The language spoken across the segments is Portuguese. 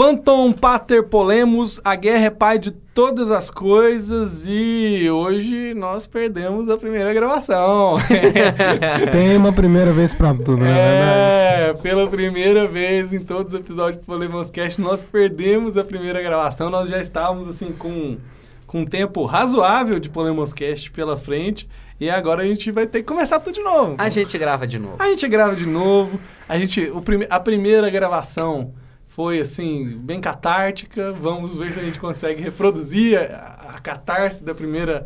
Panton Pater Polemos, a guerra é pai de todas as coisas e hoje nós perdemos a primeira gravação. Tem uma primeira vez pra tudo, né? É, pela primeira vez em todos os episódios do Polemoscast, nós perdemos a primeira gravação. Nós já estávamos assim com um tempo razoável de Polemoscast pela frente e agora a gente vai ter que começar tudo de novo. A gente grava de novo. A gente grava de novo. A primeira gravação foi, assim, bem catártica. Vamos ver se a gente consegue reproduzir a catarse da primeira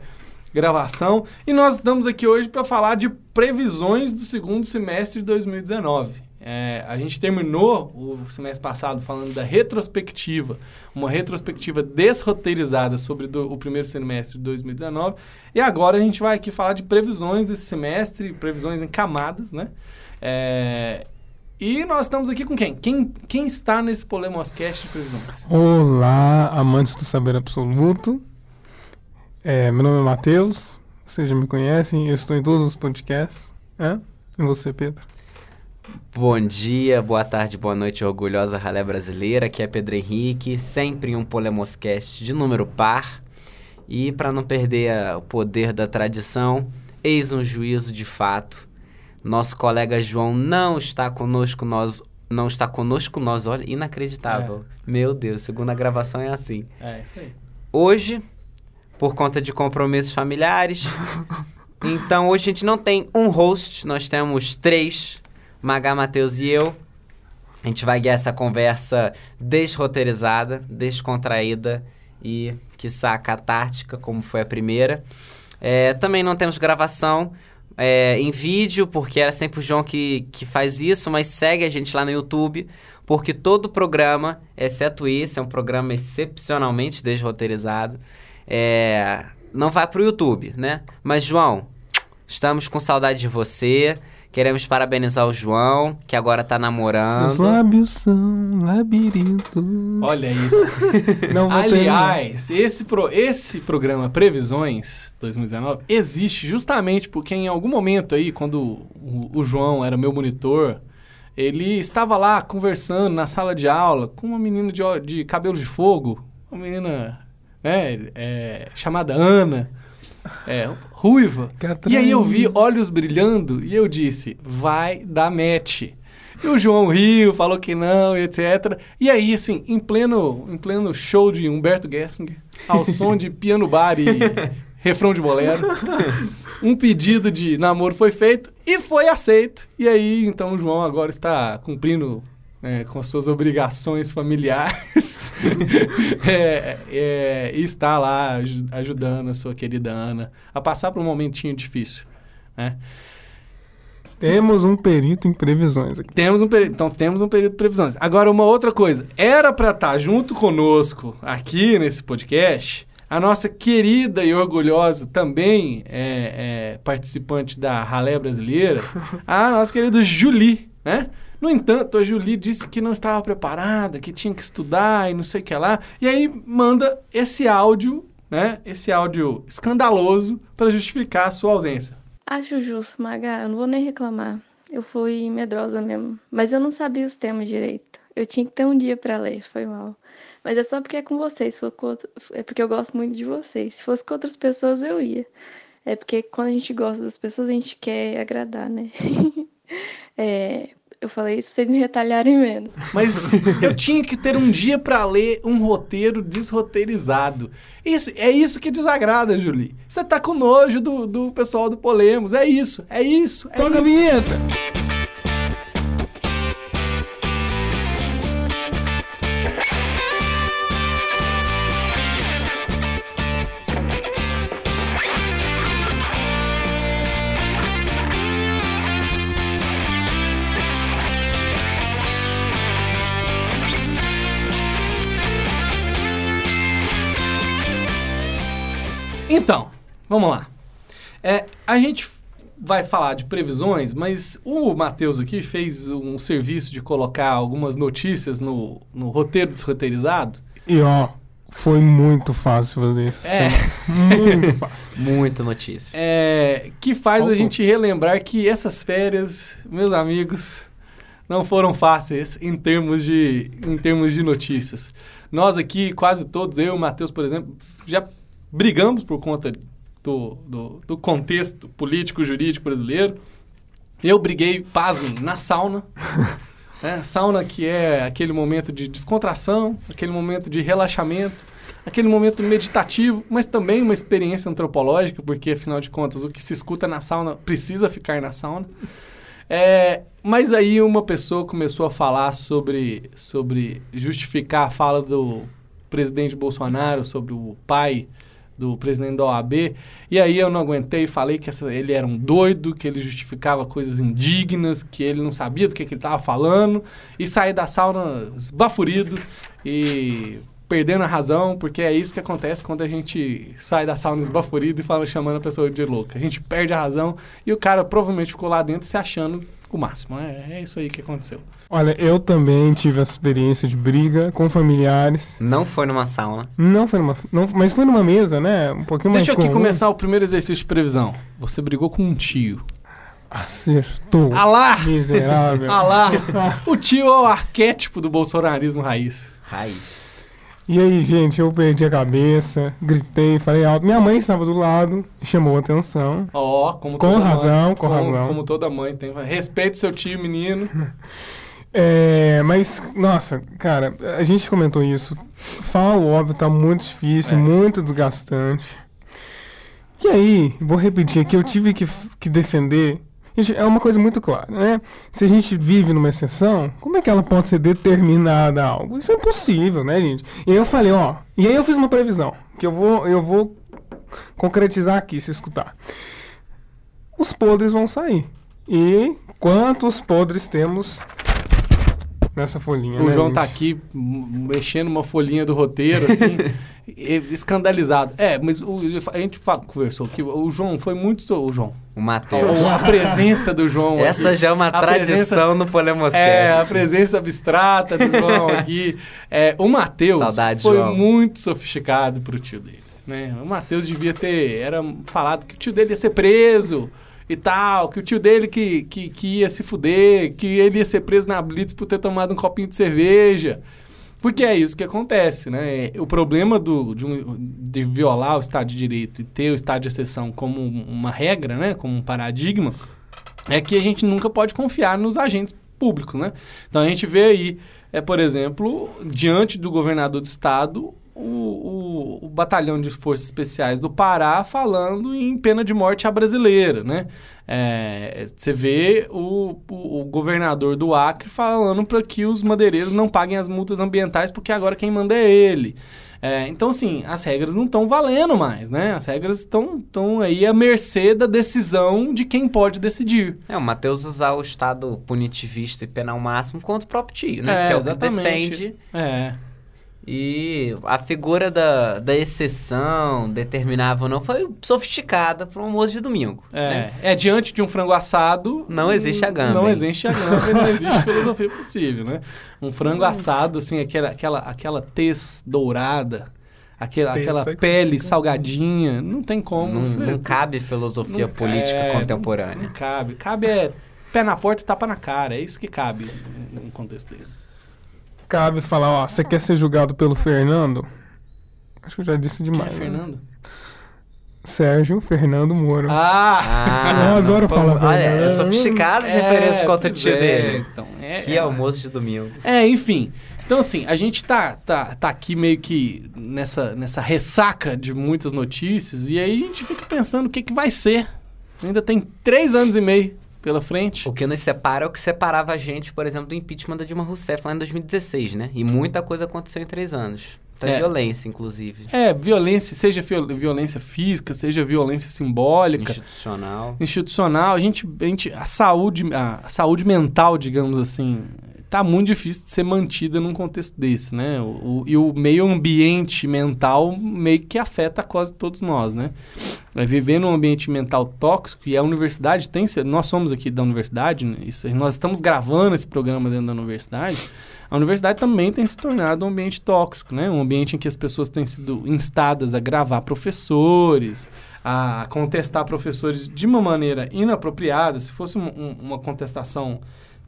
gravação. E nós estamos aqui hoje para falar de previsões do segundo semestre de 2019. A gente terminou o semestre passado falando da retrospectiva, uma retrospectiva desroteirizada sobre o primeiro semestre de 2019. E agora a gente vai aqui falar de previsões desse semestre, previsões em camadas, né? E nós estamos aqui com quem? Quem está nesse Polemoscast de previsões? Olá, amantes do saber absoluto. Meu nome é Matheus, vocês já me conhecem, eu estou em todos os podcasts. E você, Pedro? Bom dia, boa tarde, boa noite, orgulhosa ralé brasileira. Aqui é Pedro Henrique, sempre um Polemoscast de número par. E para não perder o poder da tradição, eis um juízo de fato. Nosso colega João não está conosco, olha, inacreditável. Meu Deus, segunda gravação é assim. É, isso aí. Hoje, por conta de compromissos familiares, então hoje a gente não tem um host, nós temos três, Maga, Matheus e eu. A gente vai guiar essa conversa desroteirizada, descontraída e, quiçá, catártica, como foi a primeira. Também não temos gravação em vídeo, porque era sempre o João que faz isso, mas segue a gente lá no YouTube, porque todo programa, exceto esse, é um programa excepcionalmente desroteirizado, não vai pro YouTube, né? Mas, João, estamos com saudade de você, queremos parabenizar o João, que agora tá namorando. Seus lábios são labirintos. Olha isso. Não, aliás, esse programa Previsões 2019 existe justamente porque em algum momento aí, quando o João era meu monitor, ele estava lá conversando na sala de aula com uma menina de cabelo de fogo, uma menina chamada Ana, ruiva. E aí eu vi olhos brilhando e eu disse, vai dar match. E o João riu, falou que não, etc. E aí, assim, em pleno show de Humberto Gessinger, ao som de piano bar e refrão de bolero, um pedido de namoro foi feito e foi aceito. E aí, então, o João agora está cumprindo com as suas obrigações familiares e está lá ajudando a sua querida Ana a passar por um momentinho difícil, né? Temos um perito em previsões aqui. Temos um perito em previsões. Agora, uma outra coisa. Era para estar junto conosco aqui nesse podcast a nossa querida e orgulhosa também participante da Ralé Brasileira, a nossa querida Julie, né? No entanto, a Julie disse que não estava preparada, que tinha que estudar e não sei o que lá. E aí manda esse áudio, né? Esse áudio escandaloso para justificar a sua ausência. Acho justo, Maga. Eu não vou nem reclamar. Eu fui medrosa mesmo. Mas eu não sabia os temas direito. Eu tinha que ter um dia para ler, foi mal. Mas é só porque é com vocês, é porque eu gosto muito de vocês. Se fosse com outras pessoas, eu ia. É porque quando a gente gosta das pessoas, a gente quer agradar, né? Eu falei isso pra vocês me retalharem menos. Mas eu tinha que ter um dia pra ler um roteiro desroteirizado. Isso que desagrada, Julie. Você tá com nojo do pessoal do Polemos. É isso. Toca a vinheta. Então, vamos lá. A gente vai falar de previsões, mas o Matheus aqui fez um serviço de colocar algumas notícias no roteiro desroteirizado. E ó, foi muito fácil fazer isso. Muito fácil. Muita notícia. Que faz a gente relembrar que essas férias, meus amigos, não foram fáceis em termos de notícias. Nós aqui, quase todos, eu e o Matheus, por exemplo, já brigamos por conta do contexto político-jurídico brasileiro. Eu briguei, pasmem, na sauna. Né? Sauna que é aquele momento de descontração, aquele momento de relaxamento, aquele momento meditativo, mas também uma experiência antropológica, porque, afinal de contas, o que se escuta na sauna precisa ficar na sauna. Mas aí uma pessoa começou a falar sobre justificar a fala do presidente Bolsonaro sobre o pai do presidente da OAB, e aí eu não aguentei, falei que ele era um doido, que ele justificava coisas indignas, que ele não sabia do que ele estava falando, e saí da sauna esbaforido e perdendo a razão, porque é isso que acontece quando a gente sai da sauna esbaforido e fala chamando a pessoa de louca. A gente perde a razão e o cara provavelmente ficou lá dentro se achando o máximo. É isso aí que aconteceu. Olha, eu também tive essa experiência de briga com familiares. Não foi numa sauna. Mas foi numa mesa, né? Um pouquinho mais comum. Deixa eu aqui começar o primeiro exercício de previsão. Você brigou com um tio. Acertou. Alá! Miserável. Alá! O tio é o arquétipo do bolsonarismo raiz. E aí, gente, eu perdi a cabeça, gritei, falei alto. Minha mãe estava do lado, chamou a atenção. Com razão. Como toda mãe tem. Respeite seu tio, menino. Mas, nossa, cara, a gente comentou isso. Falo, óbvio, tá muito difícil, muito desgastante. E aí, vou repetir aqui, eu tive que defender. Gente, é uma coisa muito clara, né? Se a gente vive numa exceção, como é que ela pode ser determinada a algo? Isso é impossível, né, gente? E aí eu falei, e aí eu fiz uma previsão, que eu vou concretizar aqui, se escutar. Os podres vão sair. E quantos podres temos nessa folhinha, né, João, gente? Tá aqui mexendo uma folhinha do roteiro, assim, escandalizado. Mas a gente conversou que o João foi muito... O João. O Matheus. A presença do João aqui. Essa já é uma tradição no Polemoscast. A presença abstrata do João aqui. O Matheus foi muito sofisticado pro tio dele, né? O Matheus devia ter falado que o tio dele ia ser preso e tal, que o tio dele que ia se fuder, que ele ia ser preso na Blitz por ter tomado um copinho de cerveja. Porque é isso que acontece, né? O problema de violar o Estado de Direito e ter o Estado de Exceção como uma regra, né? Como um paradigma, é que a gente nunca pode confiar nos agentes públicos, né? Então, a gente vê aí, por exemplo, diante do governador do Estado, o batalhão de forças especiais do Pará falando em pena de morte à brasileira, né? Você vê o governador do Acre falando para que os madeireiros não paguem as multas ambientais porque agora quem manda é ele. Então, assim, as regras não estão valendo mais, né? As regras estão aí à mercê da decisão de quem pode decidir. O Matheus usar o Estado punitivista e penal máximo contra o próprio tio, né? Que é o que defende. E a figura da exceção, determinava ou não, foi sofisticada para um almoço de domingo. Né? Diante de um frango assado... Não existe a gama. Não existe a gama, não existe filosofia possível, né? Um frango assado, assim, aquela tez dourada, aquela pele salgadinha, não tem como. Não cabe filosofia política contemporânea. Não cabe. Cabe pé na porta e tapa na cara, é isso que cabe num contexto desse. Cabe falar, você quer ser julgado pelo Fernando? Acho que eu já disse demais. Quem é Fernando? Né? Sérgio Fernando Moro. Eu adoro falar. Olha, é sofisticado as referências contra o tio dele. Então, que almoço de domingo. Enfim. Então, assim, a gente tá aqui meio que nessa ressaca de muitas notícias e aí a gente fica pensando o que vai ser. Ainda tem 3 anos e meio. Pela frente. O que nos separa é o que separava a gente, por exemplo, do impeachment da Dilma Rousseff lá em 2016, né? E muita coisa aconteceu em 3 anos. Então, violência, inclusive. Violência, seja violência física, seja violência simbólica. Institucional. A saúde mental, digamos assim, tá muito difícil de ser mantida num contexto desse, né? E o meio ambiente mental meio que afeta quase todos nós, né? Viver num ambiente mental tóxico, e a universidade tem... Nós somos aqui da universidade, né? Nós estamos gravando esse programa dentro da universidade. A universidade também tem se tornado um ambiente tóxico, né? Um ambiente em que as pessoas têm sido instadas a gravar professores, a contestar professores de uma maneira inapropriada. Se fosse uma contestação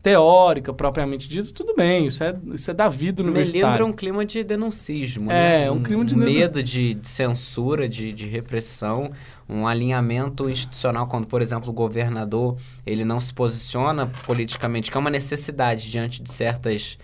teórica, propriamente dito, tudo bem, isso é da vida universitária. Melindra um clima de denuncismo, né? É, um clima de medo de censura, de repressão, um alinhamento institucional quando, por exemplo, o governador ele não se posiciona politicamente, que é uma necessidade diante de certas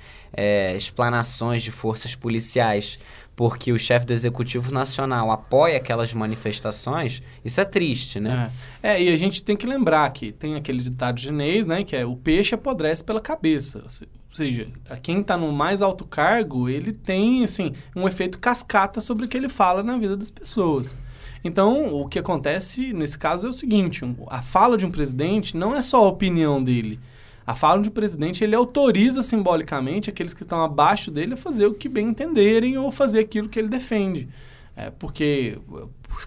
explanações de forças policiais, porque o chefe do Executivo Nacional apoia aquelas manifestações, isso é triste, né? E a gente tem que lembrar que tem aquele ditado chinês, né, que é o peixe apodrece pela cabeça. Ou seja, quem está no mais alto cargo, ele tem, assim, um efeito cascata sobre o que ele fala na vida das pessoas. Então, o que acontece nesse caso é o seguinte, a fala de um presidente não é só a opinião dele. A fala de um presidente, ele autoriza simbolicamente aqueles que estão abaixo dele a fazer o que bem entenderem ou fazer aquilo que ele defende. Porque,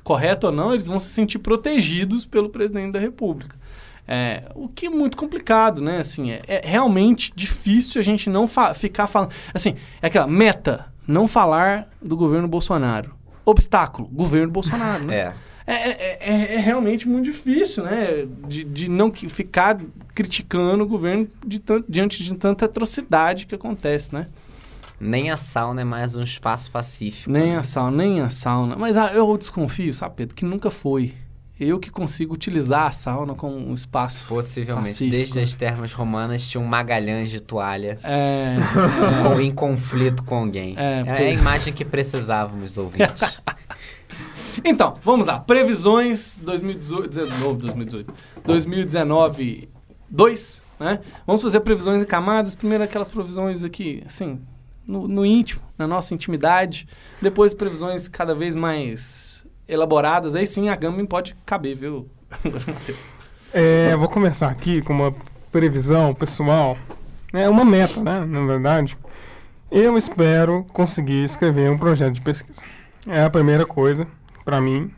correto ou não, eles vão se sentir protegidos pelo presidente da República. O que é muito complicado, né? Assim, é realmente difícil a gente não ficar falando... Assim, é aquela meta, não falar do governo Bolsonaro. Obstáculo, governo Bolsonaro, né? É realmente muito difícil, né? De não ficar criticando o governo diante de tanta atrocidade que acontece, né? Nem a sauna é mais um espaço pacífico. Nem a sauna. Mas eu desconfio, sabe, Pedro, que nunca foi. Eu que consigo utilizar a sauna como um espaço possivelmente, pacífico. Desde as termas romanas tinha um Magalhães de toalha em conflito com alguém. É a imagem que precisávamos, ouvintes. Então, vamos lá. Previsões 2019-2, né? Vamos fazer previsões em camadas. Primeiro aquelas previsões aqui, assim, no íntimo, na nossa intimidade. Depois previsões cada vez mais elaboradas. Aí sim a gama pode caber, viu, Matheus? Vou começar aqui com uma previsão pessoal. É uma meta, né? Na verdade, eu espero conseguir escrever um projeto de pesquisa. É a primeira coisa pra mim.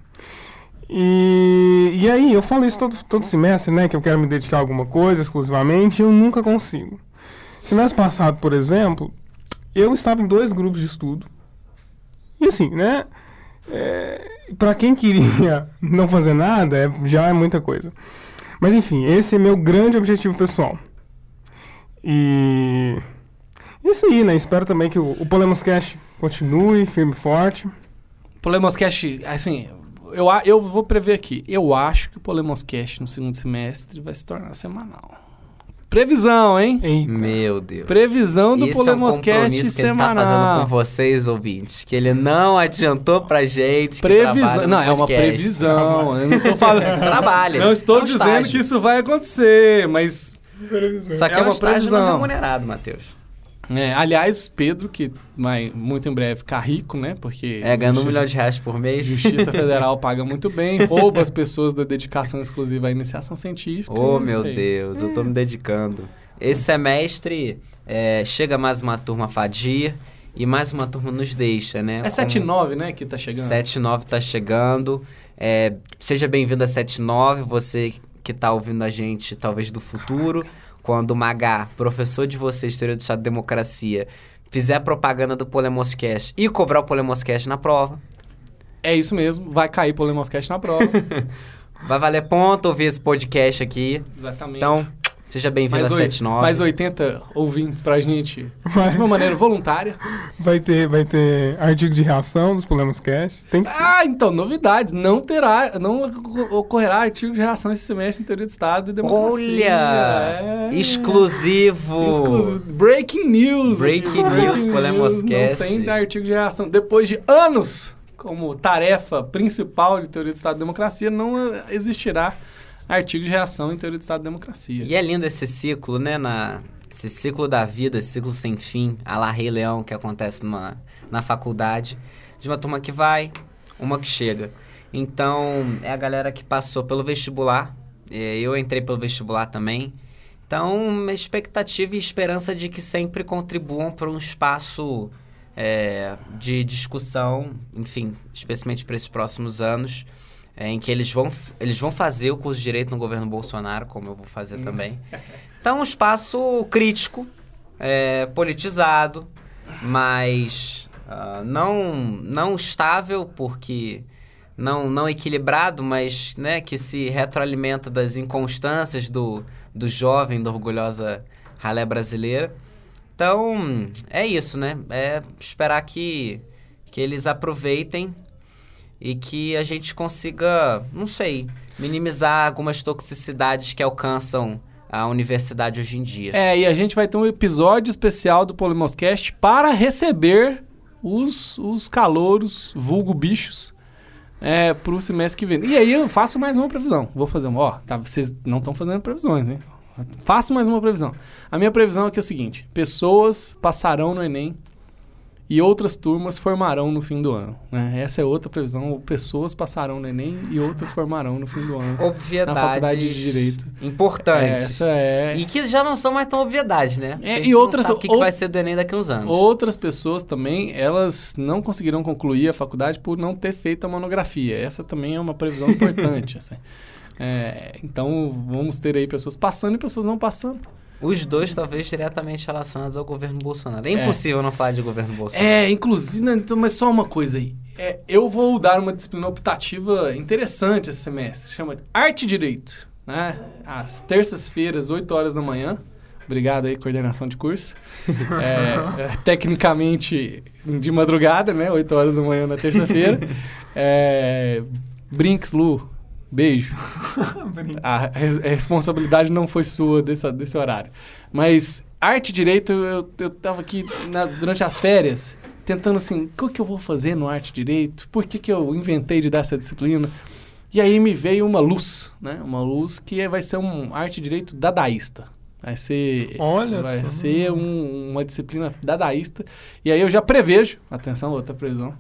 E aí, eu falo isso todo semestre, né? Que eu quero me dedicar a alguma coisa exclusivamente e eu nunca consigo. Semestre passado, por exemplo, eu estava em 2 grupos de estudo. E assim, né? Pra quem queria não fazer nada, já é muita coisa. Mas enfim, esse é meu grande objetivo pessoal. E... isso aí, né? Espero também que o Polemoscast continue firme e forte. Polemoscast, assim, eu vou prever aqui. Eu acho que o Polemoscast no segundo semestre vai se tornar semanal. Previsão, hein? Eita. Meu Deus. Previsão do Polemoscast semanal. Isso é um compromisso que ele tá fazendo com vocês, ouvintes, que ele não adiantou pra gente. Previsão. Não, é uma previsão. Eu não tô falando. Trabalha. Não estou dizendo que isso vai acontecer, mas... previsão. Só que é uma previsão. Não remunerado, Matheus. Aliás, Pedro, que vai muito em breve ficar rico, né? Porque ganhando R$1 milhão por mês. Justiça Federal paga muito bem, rouba as pessoas da dedicação exclusiva à iniciação científica. Oh, meu Deus, eu tô me dedicando. Esse semestre chega mais uma turma fadia e mais uma turma nos deixa, né? 7-9, né, que tá chegando. 7-9 tá chegando. Seja bem-vindo a 7-9, você que tá ouvindo a gente talvez do futuro. Caraca. Quando o Maga, professor de vocês, Teoria do Estado e Democracia, fizer a propaganda do Polemoscast e cobrar o Polemoscast na prova. É isso mesmo, vai cair Polemoscast na prova. Vai valer ponto ouvir esse podcast aqui. Exatamente. Então, seja bem-vindo a 79. Mais 80 ouvintes pra gente, de uma maneira voluntária. Vai ter artigo de reação dos Polemoscast. Então, novidades. Não ocorrerá artigo de reação esse semestre em Teoria do Estado e Democracia. Olha! Exclusivo! Breaking news! Breaking news, Polemoscast. Não tem artigo de reação. Depois de anos como tarefa principal de Teoria do Estado e Democracia, não existirá artigo de reação em Teoria do Estado e Democracia. E é lindo esse ciclo, né? Esse ciclo da vida, esse ciclo sem fim, à la Rei Leão, que acontece na faculdade, de uma turma que vai, uma que chega. Então, é a galera que passou pelo vestibular. Eu entrei pelo vestibular também. Então, expectativa e esperança de que sempre contribuam para um espaço de discussão, enfim, especialmente para esses próximos anos, em que eles vão fazer o curso de Direito no governo Bolsonaro, como eu vou fazer também. Então, um espaço crítico, politizado, mas não estável, porque não equilibrado, mas, né, que se retroalimenta das inconstâncias do jovem, da orgulhosa ralé brasileira. Então, é isso, né? É esperar que eles aproveitem e que a gente consiga, não sei, minimizar algumas toxicidades que alcançam a universidade hoje em dia. É, e a gente vai ter um episódio especial do Polemoscast para receber os calouros, vulgo bichos, pro semestre que vem. E aí eu faço mais uma previsão. Vou fazer uma, vocês não estão fazendo previsões, hein? Faço mais uma previsão. A minha previsão aqui é o seguinte: pessoas passarão no Enem e outras turmas formarão no fim do ano, né? Essa é outra previsão. Pessoas passarão no Enem e outras formarão no fim do ano. Obviedade. Na faculdade de Direito. Importante. Essa é... E que já não são mais tão obviedade, né? É, e outras... O que vai ser do Enem daqui a uns anos. Outras pessoas também, elas não conseguirão concluir a faculdade por não ter feito a monografia. Essa também é uma previsão importante, assim. Então, vamos ter aí pessoas passando e pessoas não passando. Os dois, talvez, diretamente relacionados ao governo Bolsonaro. É impossível não falar de governo Bolsonaro. Inclusive... Não, então, mas só uma coisa aí. Eu vou dar uma disciplina optativa interessante esse semestre. Chama Arte e Direito, né? Às terças-feiras, 8 horas da manhã. Obrigado aí, coordenação de curso. Tecnicamente, de madrugada, né? 8 horas da manhã na terça-feira. Brinks, Lu... Beijo. A responsabilidade não foi sua desse horário. Mas Arte e Direito, eu tava aqui durante as férias, tentando assim, o que eu vou fazer no Arte e Direito? Por que eu inventei de dar essa disciplina? E aí me veio uma luz, né? Uma luz que vai ser um Arte e Direito dadaísta. Vai ser uma disciplina dadaísta. E aí eu já prevejo, atenção, outra previsão.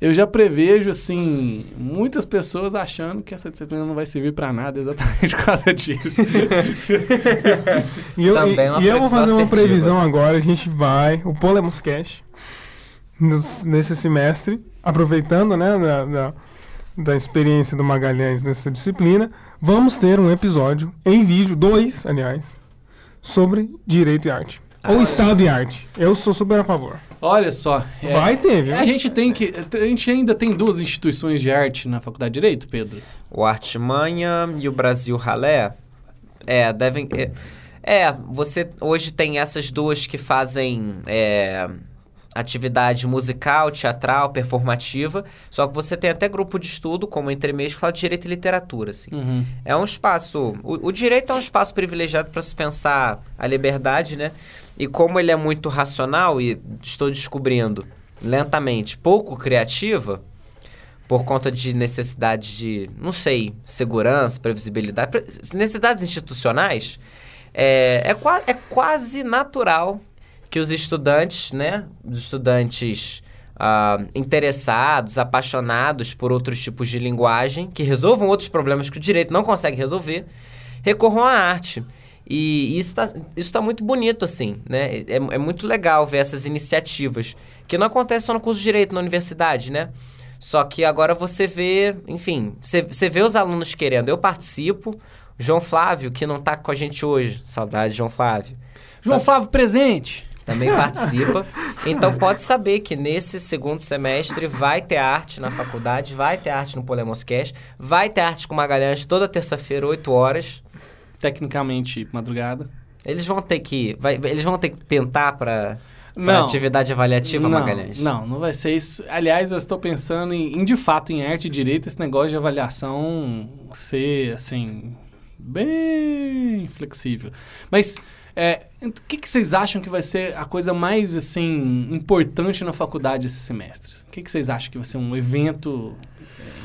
Eu já prevejo, assim, muitas pessoas achando que essa disciplina não vai servir para nada exatamente por causa disso. Eu vou fazer uma previsão agora. A gente vai... O Polemoscast, nesse semestre, aproveitando, né, da experiência do Magalhães nessa disciplina, vamos ter um episódio em vídeo, 2, aliás, sobre direito e arte. Ou Estado e Arte. Eu sou super a favor. Olha só. Vai ter, viu? A gente ainda tem 2 instituições de arte na Faculdade de Direito, Pedro? O Artimanha e o Brasil Ralé. Devem... você hoje tem essas duas que fazem atividade musical, teatral, performativa. Só que você tem até grupo de estudo, como entremês, que fala de Direito e Literatura, assim. Uhum. É um espaço... O Direito é um espaço privilegiado para se pensar a liberdade, né? E como ele é muito racional, e estou descobrindo lentamente, pouco criativa, por conta de necessidades de, não sei, segurança, previsibilidade, necessidades institucionais, é quase natural que os estudantes, né, interessados, apaixonados por outros tipos de linguagem, que resolvam outros problemas que o direito não consegue resolver, recorram à arte. E isso tá muito bonito, assim, né? É muito legal ver essas iniciativas, que não acontece só no curso de Direito, na universidade, né? Só que agora você vê, enfim, você vê os alunos querendo. Eu participo, João Flávio, que não tá com a gente hoje, saudade, João Flávio. Flávio presente! Também participa. Então pode saber que nesse segundo semestre vai ter arte na faculdade, vai ter arte no Polemoscast, vai ter arte com Magalhães toda terça-feira, 8 horas. Tecnicamente, madrugada. Eles vão ter que... eles vão ter que tentar para atividade avaliativa, Magalhães? Não vai ser isso. Aliás, eu estou pensando de fato, em arte e direito, esse negócio de avaliação ser, assim, bem flexível. Mas o que vocês acham que vai ser a coisa mais, assim, importante na faculdade esse semestre? O que vocês acham que vai ser um evento...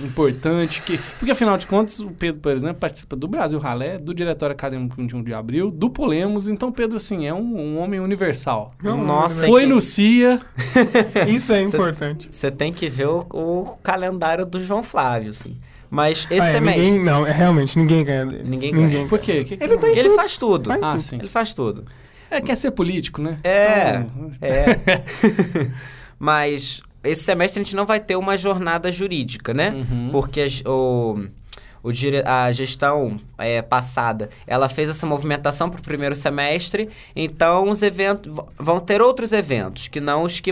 importante, porque afinal de contas o Pedro, por exemplo, participa do Brasil Ralé, do Diretório Acadêmico 21 de Abril, do Polemos, então Pedro, assim, é um homem universal. Nossa, foi no CIA. Isso é importante. Você tem que ver o calendário do João Flávio, assim. Mas esse semestre... Ninguém, não, realmente, ninguém ganha dele. Ninguém ganha. Por quê? Porque ele faz tudo. Sim. Ele faz tudo. Quer ser político, né? Mas... Esse semestre a gente não vai ter uma jornada jurídica, né? Uhum. Porque a gestão passada, ela fez essa movimentação para o primeiro semestre, então os eventos vão ter outros eventos, que não os que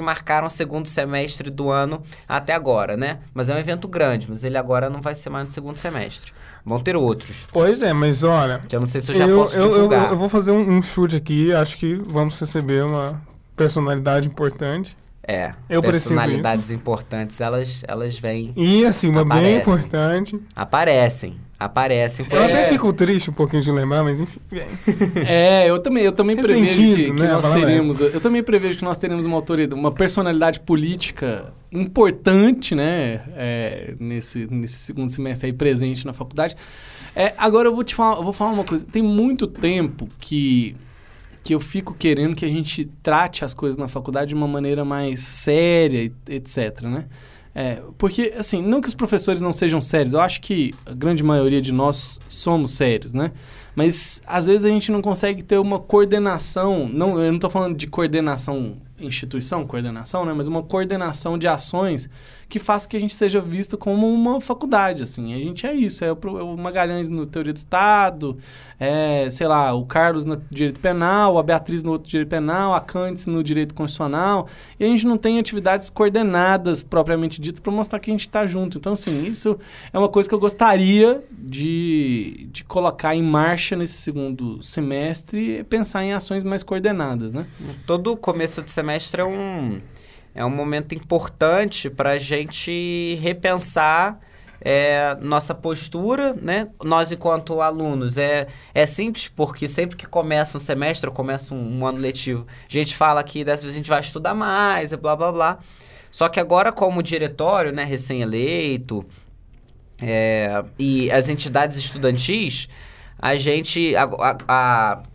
marcaram o segundo semestre do ano até agora, né? Mas é um evento grande, mas ele agora não vai ser mais no segundo semestre. Vão ter outros. Pois é, mas olha... Que eu não sei se eu já posso divulgar. Eu vou fazer um chute aqui. Acho que vamos receber uma personalidade importante. É, eu personalidades importantes, elas vêm... E assim, uma aparecem, bem importante. Aparecem. Eu até fico triste um pouquinho de lembrar, mas enfim. É, eu também prevejo que nós teremos... Eu também prevejo que nós teremos uma autoridade, uma personalidade política importante, né? É, nesse segundo semestre aí presente na faculdade. É, agora eu vou falar uma coisa. Tem muito tempo que eu fico querendo que a gente trate as coisas na faculdade de uma maneira mais séria, etc, né? É, porque, assim, não que os professores não sejam sérios, eu acho que a grande maioria de nós somos sérios, né? Mas, às vezes, a gente não consegue ter uma coordenação, não, eu não estou falando de coordenação coordenação, né? Mas uma coordenação de ações que faça que a gente seja visto como uma faculdade, assim. A gente é isso, é o Magalhães no Teoria do Estado, é, sei lá, o Carlos no Direito Penal, a Beatriz no outro Direito Penal, a Cantz no Direito Constitucional, e a gente não tem atividades coordenadas, propriamente dito, para mostrar que a gente está junto. Então, assim, isso é uma coisa que eu gostaria de colocar em marcha nesse segundo semestre e pensar em ações mais coordenadas, né? Todo começo de semestre é um momento importante para a gente repensar nossa postura, né? Nós, enquanto alunos, é simples, porque sempre que começa um semestre, ou começa um ano letivo, a gente fala que dessa vez a gente vai estudar mais, blá, blá, blá. Só que agora, como diretório, né, recém-eleito, e as entidades estudantis, a gente,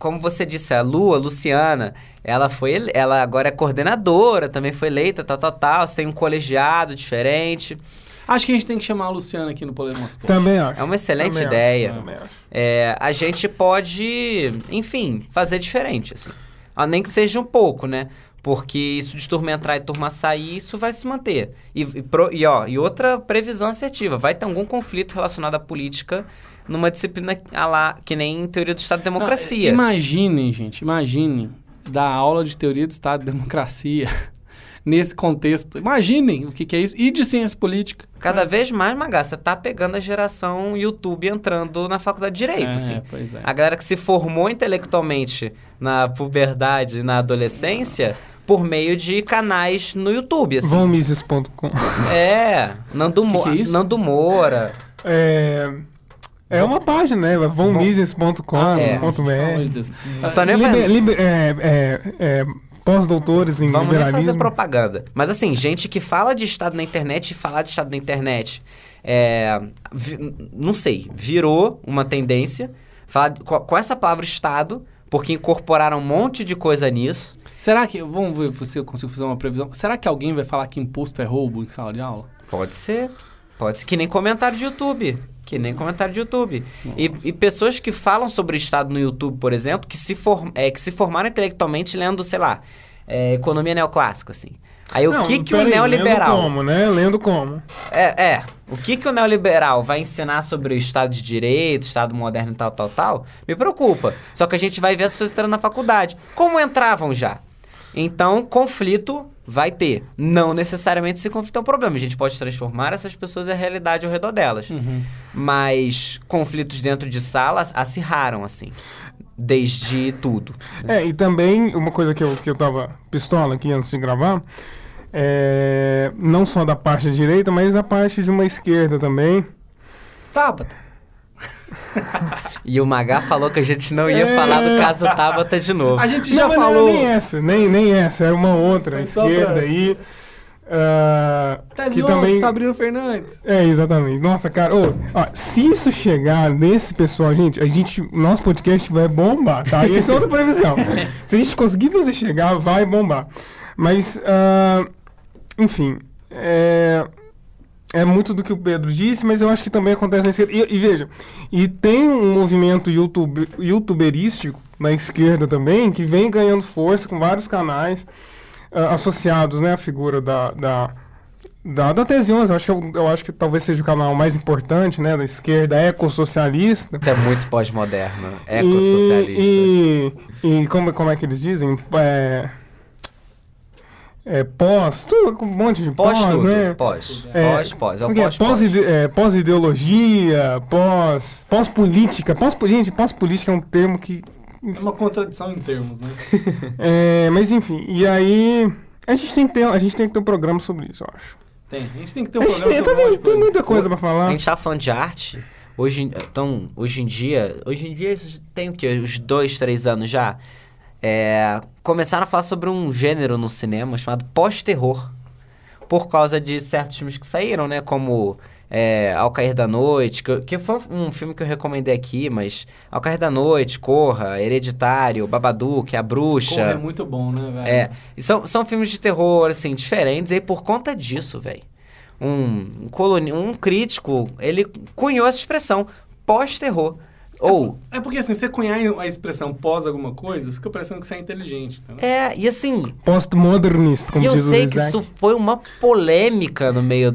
como você disse, a Luciana, ela agora é coordenadora, também foi eleita, tal, você tem um colegiado diferente. Acho que a gente tem que chamar a Luciana aqui no Polemoscast. Também acho. É uma excelente ideia. Acho. É, a gente pode, enfim, fazer diferente, assim. Nem que seja um pouco, né? Porque isso de turma entrar e turma sair, isso vai se manter. E outra previsão assertiva, vai ter algum conflito relacionado à política numa disciplina que nem Teoria do Estado e Democracia. Imaginem dar aula de Teoria do Estado e Democracia nesse contexto. Imaginem o que é isso. E de ciência política. Cada vez mais, Maga, você tá pegando a geração YouTube entrando na faculdade de Direito, assim. Pois é. A galera que se formou intelectualmente na puberdade, na adolescência, por meio de canais no YouTube, assim. Vão.mises.com. É. Nando Moura. É uma página, né? Vãomises.com.br. Pós-doutores em liberalismo. Vamos fazer propaganda. Mas assim, gente que fala de Estado na internet e falar de Estado na internet, virou uma tendência. Falar com essa palavra Estado, porque incorporaram um monte de coisa nisso. Será que... Vamos ver se eu consigo fazer uma previsão. Será que alguém vai falar que imposto é roubo em sala de aula? Pode ser. Que nem comentário de YouTube. E pessoas que falam sobre o Estado no YouTube, por exemplo, que se formaram intelectualmente lendo, sei lá, economia neoclássica, assim. Aí o neoliberal... Lendo como? O que o neoliberal vai ensinar sobre o Estado de Direito, Estado moderno e tal, me preocupa. Só que a gente vai ver as pessoas entrando na faculdade. Como entravam já? Então, conflito vai ter. Não necessariamente esse conflito é um problema. A gente pode transformar essas pessoas em realidade ao redor delas. Uhum. Mas conflitos dentro de salas acirraram, assim, desde tudo. E também uma coisa que eu tava pistola aqui antes de gravar, não só da parte direita, mas da parte de uma esquerda também. Tabata. E o Magá falou que a gente não ia falar do caso Tabata de novo. A gente já falou. Nem essa, era uma outra, a esquerda aí. Tese 11, também... Sabrina Fernandes. Exatamente. Nossa, cara, se isso chegar nesse pessoal, gente, nosso podcast vai bombar, tá? E essa é outra previsão. Se a gente conseguir fazer chegar, vai bombar. Mas, enfim, é muito do que o Pedro disse, mas eu acho que também acontece na esquerda. E veja, tem um movimento youtuberístico na esquerda também, que vem ganhando força com vários canais associados, né, à figura da Tese 11. Eu acho que talvez seja o canal mais importante, né, da esquerda, ecossocialista. Isso é muito pós-moderno, ecossocialista. E como é que eles dizem? pós, tudo, um monte de pós, tudo, né? Pós-ideologia, pós-política. Gente, pós-política é um termo que... É uma contradição em termos, né? Mas enfim, e aí... A gente tem que ter um programa sobre isso, eu acho. A gente tem que ter um programa sobre isso. Tem muita coisa pra falar. A gente tá falando de arte... Hoje em dia, tem o quê? Uns 2, 3 anos já, começaram a falar sobre um gênero no cinema chamado pós-terror, por causa de certos filmes que saíram, né? Como Ao Cair da Noite, que foi um filme que eu recomendei aqui, mas Ao Cair da Noite, Corra, Hereditário, Babadook, A Bruxa... Corra é muito bom, né, velho? E são filmes de terror, assim, diferentes, e aí por conta disso, velho. Um crítico, ele cunhou essa expressão, pós-terror. Porque assim, você cunhar a expressão pós alguma coisa, fica parecendo que você é inteligente. Tá, né? E assim... Pós-modernista, como diz o Isaac. Eu sei que isso foi uma polêmica no meio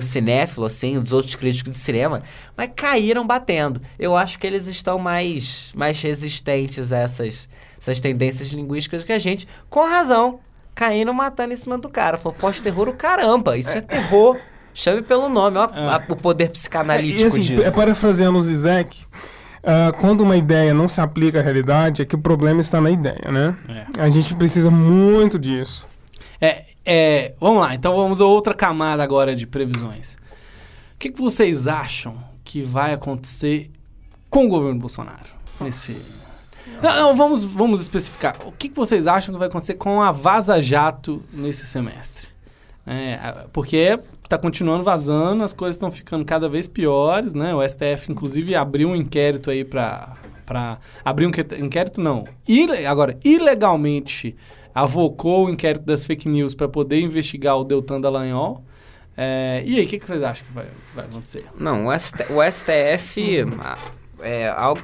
cinéfilo, assim, dos outros críticos de cinema, mas caíram batendo. Eu acho que eles estão mais resistentes a essas tendências linguísticas que a gente, com razão... Caindo, matando em cima do cara. Falou, pós-terror, o caramba, isso é terror. Chame pelo nome, ó, o poder psicanalítico disso. Parafraseando o Zizek, quando uma ideia não se aplica à realidade, é que o problema está na ideia, né? A gente precisa muito disso. Vamos lá, então vamos a outra camada agora de previsões. O que vocês acham que vai acontecer com o governo Bolsonaro nesse... Não, vamos especificar. O que vocês acham que vai acontecer com a Vaza Jato nesse semestre? Porque está continuando vazando, as coisas estão ficando cada vez piores, né? O STF, inclusive, abriu um inquérito aí para... Abriu um inquérito, não. Agora, ilegalmente, avocou o inquérito das fake news para poder investigar o Deltan Dallagnol. E aí, o que vocês acham que vai acontecer? Não, o STF... algo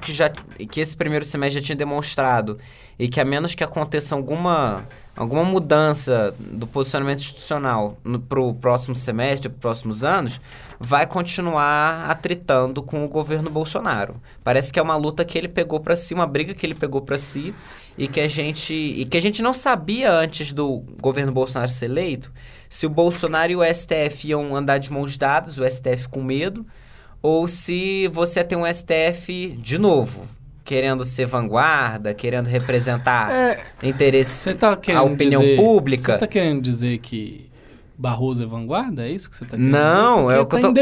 que esse primeiro semestre já tinha demonstrado, e que a menos que aconteça alguma mudança do posicionamento institucional para o próximo semestre, para os próximos anos, vai continuar atritando com o governo Bolsonaro. Parece que é uma luta que ele pegou para si, uma briga que ele pegou para si, e que a gente não sabia antes do governo Bolsonaro ser eleito, se o Bolsonaro e o STF iam andar de mãos dadas, o STF com medo, ou se você tem um STF de novo, querendo ser vanguarda, querendo representar interesse à opinião pública. Você está querendo dizer que Barroso é vanguarda? É isso que você está querendo dizer? Não, é o que eu estou...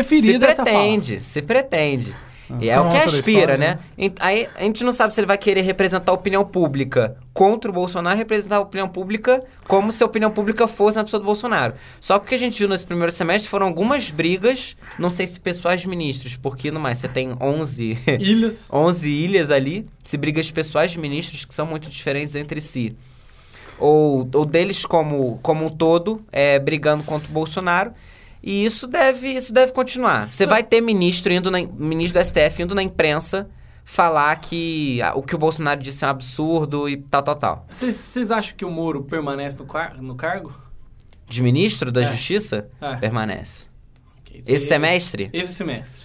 Se pretende. E é o que aspira, né? Aí a gente não sabe se ele vai querer representar a opinião pública contra o Bolsonaro, representar a opinião pública como se a opinião pública fosse na pessoa do Bolsonaro. Só que o que a gente viu nesse primeiro semestre foram algumas brigas, não sei se pessoais de ministros, porque no mais você tem 11 ilhas ali, se brigas pessoais de ministros que são muito diferentes entre si. Ou deles como um todo, brigando contra o Bolsonaro. E isso deve continuar. Você vai ter ministro do STF indo na imprensa falar que o que o Bolsonaro disse é um absurdo e tal. Vocês acham que o Moro permanece no cargo? De ministro da Justiça? Permanece. Okay. Esse semestre? Esse semestre.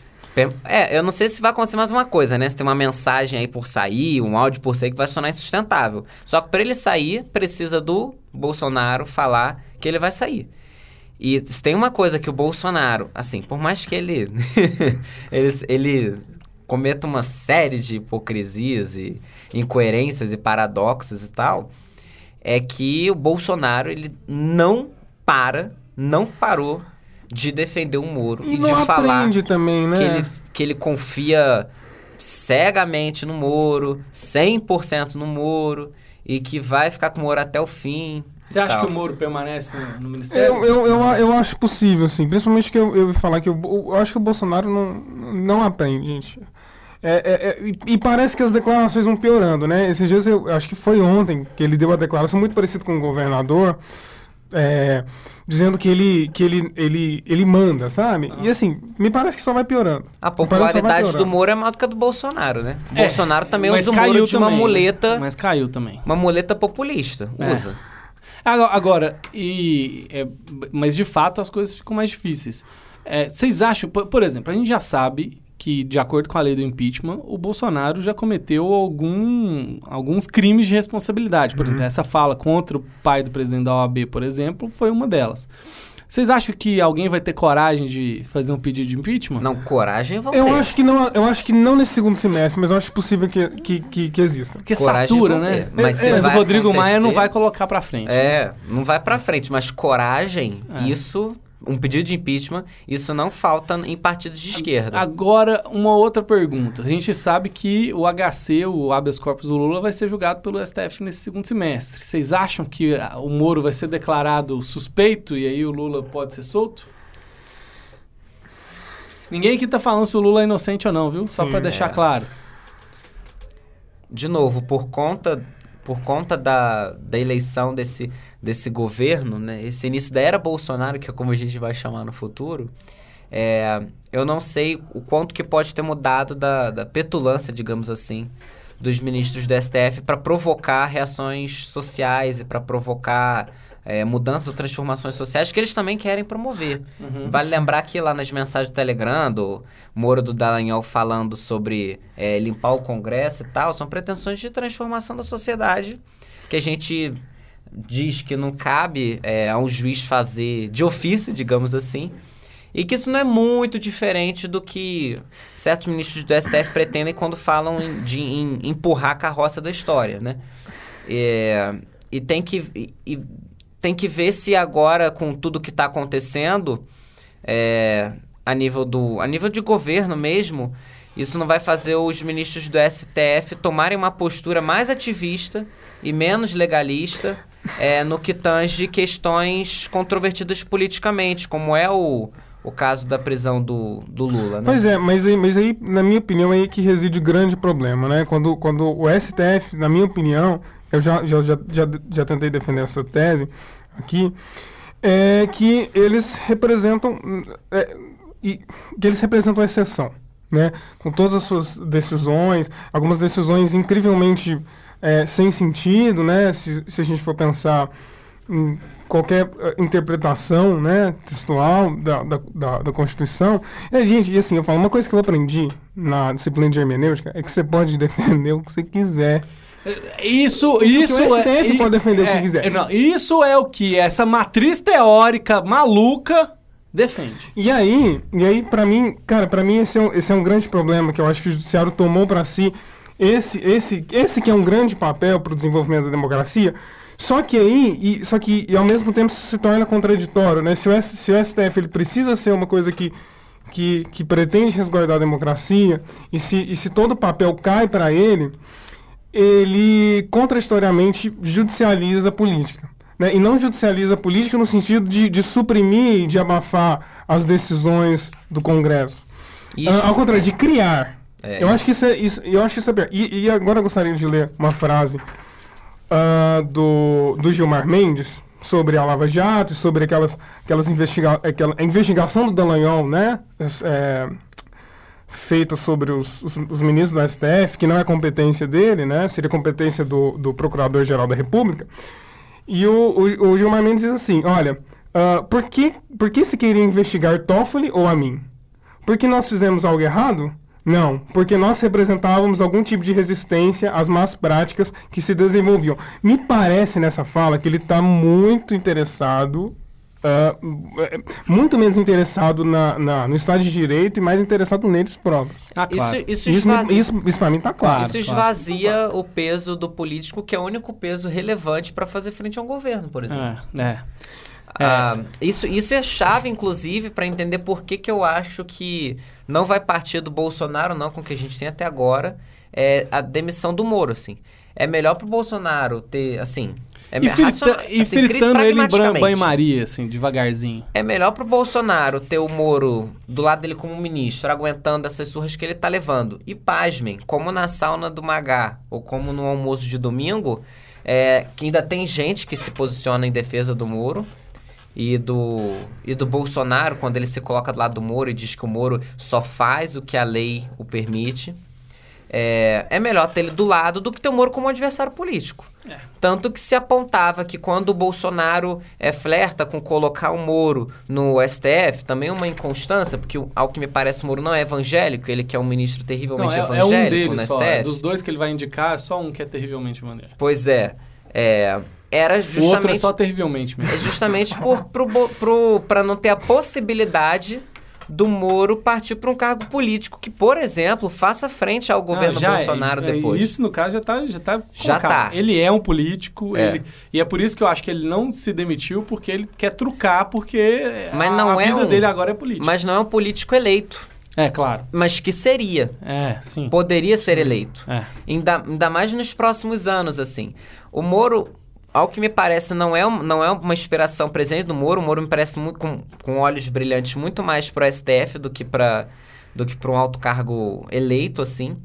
Eu não sei se vai acontecer mais uma coisa, né? Se tem uma mensagem aí por sair, um áudio por sair que vai sonar insustentável. Só que para ele sair, precisa do Bolsonaro falar que ele vai sair. E tem uma coisa que o Bolsonaro, assim, por mais que ele ele cometa uma série de hipocrisias e incoerências e paradoxos e tal, é que o Bolsonaro, ele não parou de defender o Moro e de falar também, né? que ele confia cegamente no Moro, 100% no Moro, e que vai ficar com o Moro até o fim. Você acha que o Moro permanece no Ministério? Eu acho possível, sim. Principalmente que eu ouvi falar que eu acho que o Bolsonaro não aprende, gente. E parece que as declarações vão piorando, né? Esses dias, eu acho que foi ontem que ele deu uma declaração muito parecida com o governador, dizendo que ele manda, sabe? E assim, me parece que só vai piorando. A popularidade do Moro é maior do que a do Bolsonaro, né? O Bolsonaro também usa o Moro de uma muleta... Mas caiu também. Uma muleta populista, usa. Agora, mas de fato as coisas ficam mais difíceis. Vocês acham, por exemplo, a gente já sabe que, de acordo com a lei do impeachment, o Bolsonaro já cometeu alguns crimes de responsabilidade. Por exemplo, essa fala contra o pai do presidente da OAB, por exemplo, foi uma delas. Vocês acham que alguém vai ter coragem de fazer um pedido de impeachment? Não, coragem vão ter. Eu acho que não nesse segundo semestre, mas eu acho possível que exista. Porque coragem satura, né? Mas o Rodrigo Maia não vai colocar pra frente. Não vai pra frente, mas coragem, isso... Um pedido de impeachment, isso não falta em partidos de esquerda. Agora, uma outra pergunta. A gente sabe que o HC, o habeas corpus do Lula, vai ser julgado pelo STF nesse segundo semestre. Vocês acham que o Moro vai ser declarado suspeito e aí o Lula pode ser solto? Ninguém aqui tá falando se o Lula é inocente ou não, viu? Só para deixar claro. De novo, por conta da eleição desse governo, né? Esse início da era Bolsonaro, que é como a gente vai chamar no futuro, eu não sei o quanto que pode ter mudado da petulância, digamos assim, dos ministros do STF para provocar reações sociais e para provocar mudanças ou transformações sociais que eles também querem promover. Vale lembrar que lá nas mensagens do Telegram, do Moro do Dallagnol falando sobre limpar o Congresso e tal, são pretensões de transformação da sociedade que a gente diz que não cabe a um juiz fazer de ofício, digamos assim, e que isso não é muito diferente do que certos ministros do STF pretendem quando falam em empurrar a carroça da história, né? Tem que ver se agora, com tudo que está acontecendo, a nível de governo mesmo, isso não vai fazer os ministros do STF tomarem uma postura mais ativista e menos legalista no que tange questões controvertidas politicamente, como é o caso da prisão do Lula, né? Pois é, mas aí, na minha opinião, é aí que reside o grande problema, né? Quando o STF, na minha opinião... Eu já tentei defender essa tese aqui, que eles representam a exceção, né? Com todas as suas decisões, algumas decisões incrivelmente sem sentido, né? Se a gente for pensar em qualquer interpretação, né, textual da Constituição. Gente, e assim, eu falo, uma coisa que eu aprendi na disciplina de hermenêutica é que você pode defender o que você quiser. Isso pode defender o que quiser. Não, isso é o que essa matriz teórica maluca defende. E aí pra mim esse é um grande problema que eu acho que o judiciário tomou pra si, esse que é um grande papel pro desenvolvimento da democracia. Só que ao mesmo tempo se torna contraditório, né? Se o STF ele precisa ser uma coisa que pretende resguardar a democracia, e se todo o papel cai pra ele contraditoriamente judicializa a política, né? E não judicializa a política no sentido de suprimir e de abafar as decisões do Congresso. Ao contrário, de criar. Eu acho que isso é pior. E agora eu gostaria de ler uma frase do Gilmar Mendes sobre a Lava Jato, sobre a investigação do Dallagnol, né? Feita sobre os ministros do STF, que não é competência dele, né? Seria competência do Procurador-Geral da República. E o Gilmar Mendes diz assim, olha, por que se queria investigar Toffoli ou a mim? Porque nós fizemos algo errado? Não, porque nós representávamos algum tipo de resistência às más práticas que se desenvolviam. Me parece nessa fala que ele está muito interessado... muito menos interessado no Estado de Direito e mais interessado neles próprios. Claro. Isso para mim está claro. Isso esvazia o peso do político, que é o único peso relevante para fazer frente a um governo, por exemplo. Isso é chave, inclusive, para entender por que eu acho que não vai partir do Bolsonaro, não, com o que a gente tem até agora, a demissão do Moro, assim. É melhor pro Bolsonaro ter, assim... fritando ele em banho-maria, assim, devagarzinho. É melhor pro Bolsonaro ter o Moro do lado dele como ministro, aguentando essas surras que ele tá levando. E pasmem, como na sauna do Maga, ou como no almoço de domingo, que ainda tem gente que se posiciona em defesa do Moro e do Bolsonaro, quando ele se coloca do lado do Moro e diz que o Moro só faz o que a lei o permite. é melhor ter ele do lado do que ter o Moro como um adversário político. É. Tanto que se apontava que quando o Bolsonaro flerta com colocar o Moro no STF, também uma inconstância, porque ao que me parece o Moro não é evangélico, ele que é um ministro terrivelmente evangélico é um deles no só, STF. Dos dois que ele vai indicar, só um que é terrivelmente evangélico. Pois é. Era justamente, o outro é só terrivelmente mesmo. É justamente para não ter a possibilidade do Moro partir para um cargo político que, por exemplo, faça frente ao governo Bolsonaro depois. Isso, no caso, já tá. Ele é um político, e é por isso que eu acho que ele não se demitiu, porque ele quer trucar, porque a vida dele agora é política. Mas não é um político eleito. É, claro. Mas que seria. É, sim. Poderia ser eleito. É. Ainda mais nos próximos anos, assim. O Moro, ao que me parece, não é uma inspiração presente do Moro. O Moro me parece muito, com olhos brilhantes muito mais pro STF do que para um alto cargo eleito, assim.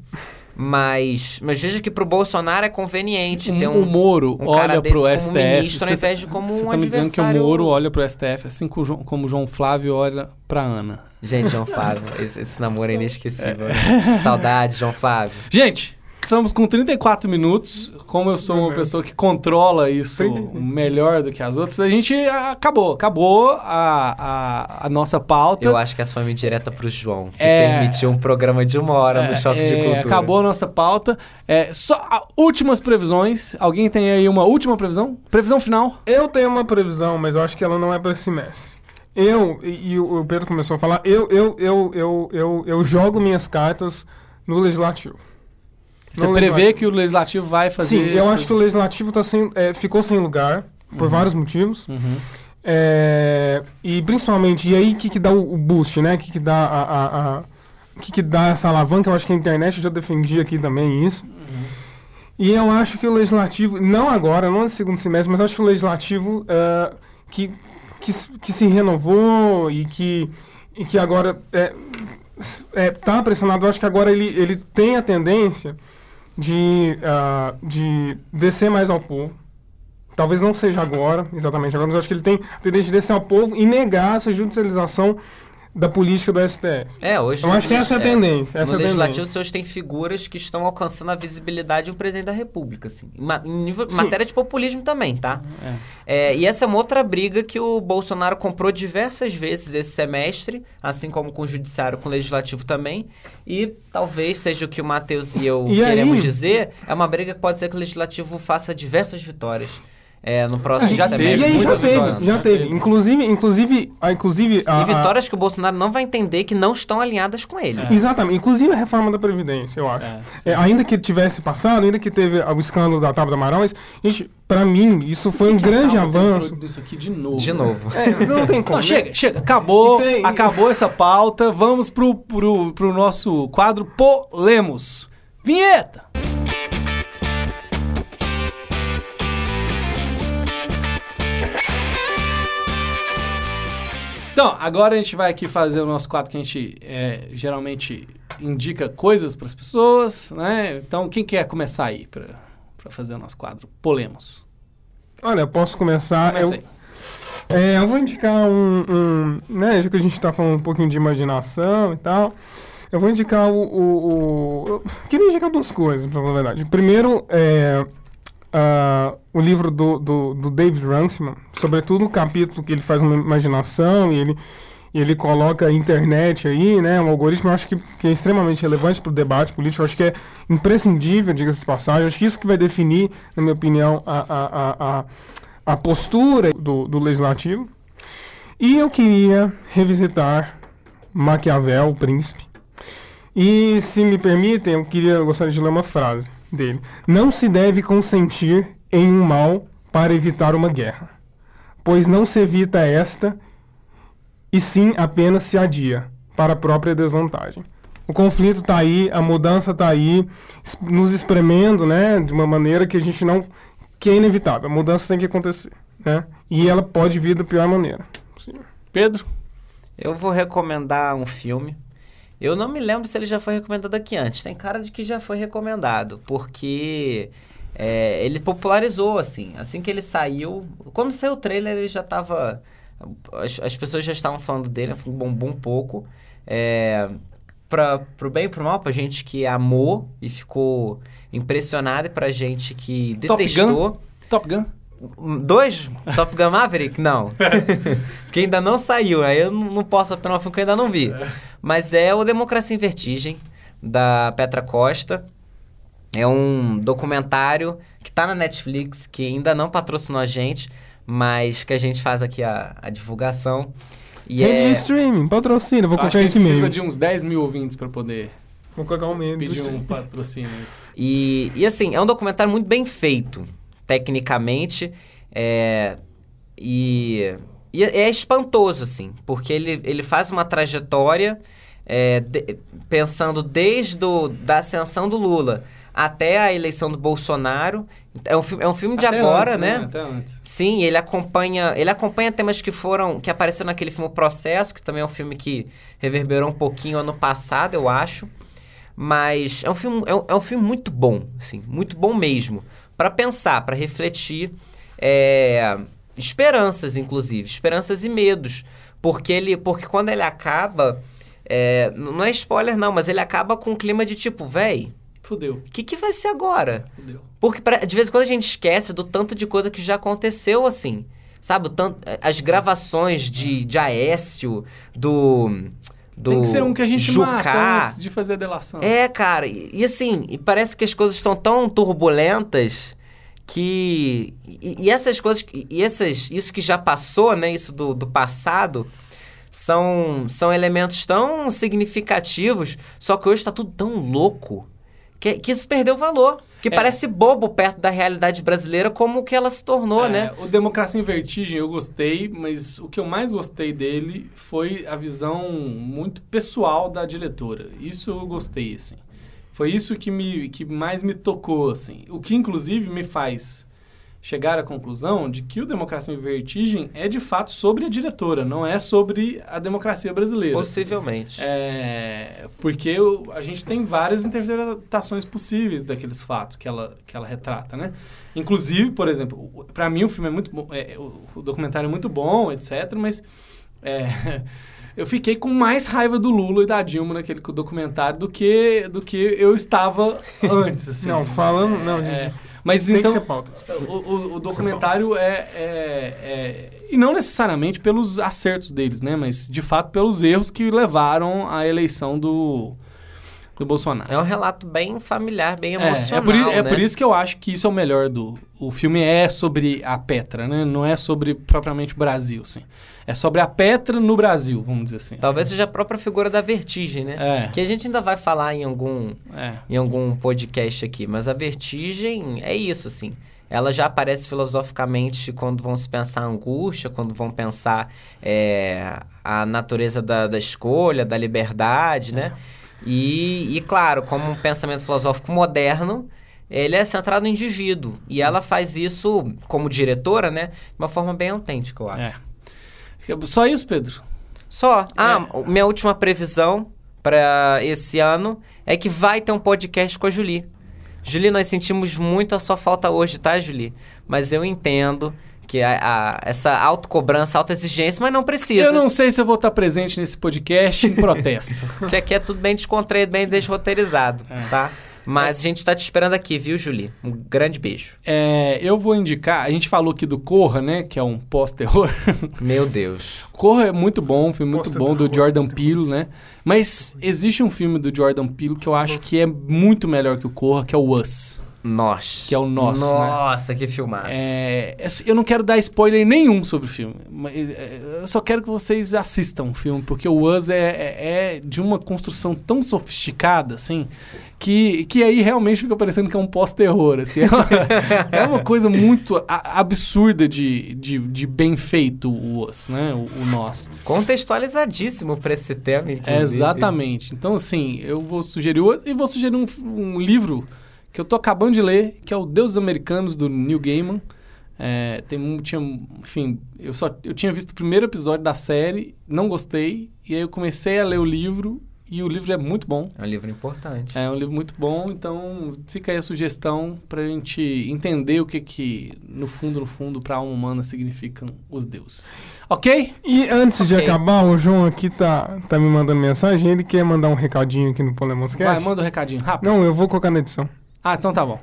Mas veja que pro Bolsonaro é conveniente ter um... O Moro olha pro STF... Como ministro, ao invés de como um adversário... Você está me dizendo que o Moro olha pro STF assim como o João Flávio olha pra Ana. Gente, João Flávio, esse namoro é inesquecível. É. Saudades, João Flávio. Gente, estamos com 34 minutos. Como eu sou uma pessoa que controla isso melhor do que as outras, a gente acabou a nossa pauta. Eu acho que essa foi uma indireta pro João, que permitiu um programa de 1 hora no Choque de Cultura. Acabou a nossa pauta. Só últimas previsões. Alguém tem aí uma última previsão? Previsão final? Eu tenho uma previsão, mas eu acho que ela não é para esse mês. E o Pedro começou a falar, eu jogo minhas cartas no Legislativo. Você prevê que o Legislativo vai fazer... Sim, eu acho que o Legislativo ficou sem lugar, por vários motivos. Uhum. E principalmente, e aí que dá o boost, né? Que dá que dá essa alavanca, eu acho que a internet eu já defendi aqui também isso. Uhum. E eu acho que o Legislativo, não agora, não no segundo semestre, mas eu acho que o Legislativo que se renovou e que agora tá pressionado, eu acho que agora ele tem a tendência de descer mais ao povo. Talvez não seja agora, exatamente agora, mas eu acho que ele tem a tendência de descer ao povo e negar essa judicialização da política do STF. Hoje... Eu acho que essa é a tendência. No Legislativo, você hoje tem figuras que estão alcançando a visibilidade de um presidente da República, assim. Em matéria de populismo também, tá? E essa é uma outra briga que o Bolsonaro comprou diversas vezes esse semestre, assim como com o Judiciário, com o Legislativo também, e talvez seja o que o Matheus e eu queremos dizer, é uma briga que pode ser que o Legislativo faça diversas vitórias. No próximo semestre. Já teve. Inclusive, vitórias que o Bolsonaro não vai entender que não estão alinhadas com ele. Exatamente. Inclusive a reforma da Previdência, eu acho. Ainda que tivesse passado, ainda que teve o escândalo da Tabata Amaral, gente, pra mim, isso foi um grande avanço. Isso aqui de novo. Não tem como. Não, chega. Acabou essa pauta. Vamos pro nosso quadro Polemos. Vinheta! Então, agora a gente vai aqui fazer o nosso quadro que a gente geralmente indica coisas para as pessoas, né? Então, quem quer começar aí para fazer o nosso quadro Polemos? Olha, eu posso começar. Eu vou indicar um, já que a gente está falando um pouquinho de imaginação e tal, eu vou indicar eu queria indicar duas coisas, para falar a verdade. Primeiro, o livro do David Runciman, sobretudo o capítulo que ele faz uma imaginação e ele coloca a internet aí, né, um algoritmo, eu acho que é extremamente relevante para o debate político, eu acho que é imprescindível, diga-se de passagem, eu acho que isso que vai definir, na minha opinião, a postura do Legislativo. E eu queria revisitar Maquiavel, o Príncipe, e se me permitem, eu gostaria de ler uma frase dele. Não se deve consentir em um mal para evitar uma guerra, pois não se evita esta, e sim apenas se adia para a própria desvantagem. O conflito está aí, a mudança está aí, nos espremendo, né, de uma maneira que a gente não... que é inevitável, a mudança tem que acontecer, né, e ela pode vir da pior maneira. Sim. Pedro? Eu vou recomendar um filme. Eu não me lembro se ele já foi recomendado aqui antes. Tem cara de que já foi recomendado, porque ele popularizou, assim. Assim que ele saiu... Quando saiu o trailer, ele já estava... As pessoas já estavam falando dele, bombou um pouco. para o bem e para o mal, para gente que amou e ficou impressionada e para gente que detestou. Top Gun? Top Gun Maverick? Não. Porque ainda não saiu, aí eu não posso apelar um filme que eu ainda não vi. Mas é o Democracia em Vertigem, da Petra Costa. É um documentário que está na Netflix, que ainda não patrocinou a gente, mas que a gente faz aqui a divulgação. E é de streaming, patrocina, vou colocar esse meme. A gente precisa de uns 10 mil ouvintes para poder vou colocar um meme pedir um patrocínio. E assim, é um documentário muito bem feito, tecnicamente, e é espantoso, assim, porque ele faz uma trajetória pensando desde da ascensão do Lula até a eleição do Bolsonaro. É um filme de até agora, antes, né? Até antes. Sim, ele acompanha temas que apareceram naquele filme O Processo, que também é um filme que reverberou um pouquinho ano passado, eu acho. Mas é um filme muito bom, assim, muito bom mesmo. Para pensar, para refletir, esperanças, inclusive, esperanças e medos. Porque quando ele acaba, não é spoiler não, mas ele acaba com um clima de tipo, véi, fudeu. O que vai ser agora? Fudeu. Porque de vez em quando a gente esquece do tanto de coisa que já aconteceu, assim. Sabe? As gravações de Aécio, do tem que ser um que a gente marca antes de fazer a delação. É, cara. E assim, parece que as coisas estão tão turbulentas que... E essas coisas... Isso que já passou, né? Isso do passado... São elementos tão significativos, só que hoje está tudo tão louco que isso perdeu valor. Que parece bobo perto da realidade brasileira como que ela se tornou, né? O Democracia em Vertigem eu gostei, mas o que eu mais gostei dele foi a visão muito pessoal da diretora. Isso eu gostei, assim. Foi isso que mais me tocou, assim. O que, inclusive, me faz chegar à conclusão de que o Democracia em Vertigem é, de fato, sobre a diretora, não é sobre a democracia brasileira. Possivelmente. Porque a gente tem várias interpretações possíveis daqueles fatos que ela retrata, né? Inclusive, por exemplo, para mim o filme é muito bom, o documentário é muito bom, etc., mas eu fiquei com mais raiva do Lula e da Dilma naquele documentário do que eu estava antes, assim. Não, falando... Não, gente... Mas tem então, o documentário e não necessariamente pelos acertos deles, né? Mas, de fato, pelos erros que levaram à eleição do Bolsonaro. É um relato bem familiar, bem emocional, né? É por isso que eu acho que isso é o melhor O filme é sobre a Petra, né? Não é sobre, propriamente, o Brasil, assim. É sobre a Petra no Brasil, vamos dizer assim. Talvez seja a própria figura da Vertigem, né? Que a gente ainda vai falar em algum podcast aqui. Mas a Vertigem é isso, assim. Ela já aparece filosoficamente quando vão se pensar a angústia, quando vão pensar a natureza da escolha, da liberdade, né? E, claro, como um pensamento filosófico moderno, ele é centrado no indivíduo. E ela faz isso, como diretora, né? De uma forma bem autêntica, eu acho. Só isso, Pedro? Só. Minha última previsão para esse ano é que vai ter um podcast com a Julie. Julie, nós sentimos muito a sua falta hoje, tá, Julie? Mas eu entendo que essa autocobrança, autoexigência, mas não precisa. Eu não sei se eu vou estar presente nesse podcast em protesto. Porque aqui é tudo bem descontraído, bem desroteirizado, tá? Mas a gente está te esperando aqui, viu, Julie? Um grande beijo. Eu vou indicar... A gente falou aqui do Corra, né? Que é um pós-terror. Meu Deus. Corra é muito bom, um filme muito bom do Jordan Peele, né? Mas existe um filme do Jordan Peele que eu acho que é muito melhor que o Corra, que é o Us. Nós. Que é o Nós. Nossa, né? Que filmaço. Eu não quero dar spoiler nenhum sobre o filme. Eu só quero que vocês assistam o filme, porque o Us é de uma construção tão sofisticada, assim... Que aí realmente fica parecendo que é um pós-terror, assim. É uma coisa muito absurda de bem feito o Us, né? O Nós. Contextualizadíssimo para esse tema, inclusive. Exatamente. Então, assim, eu vou sugerir o Us e vou sugerir um livro que eu tô acabando de ler, que é o Deuses Americanos, do Neil Gaiman. Eu tinha visto o primeiro episódio da série, não gostei, e aí eu comecei a ler o livro... E o livro é muito bom. É um livro importante. É um livro muito bom, então fica aí a sugestão para a gente entender o que no fundo, para a alma humana significam os deuses. Ok? E antes de acabar, o João aqui tá me mandando mensagem, ele quer mandar um recadinho aqui no Polemoscast. Vai, manda um recadinho, rápido. Não, eu vou colocar na edição. Ah, então tá bom.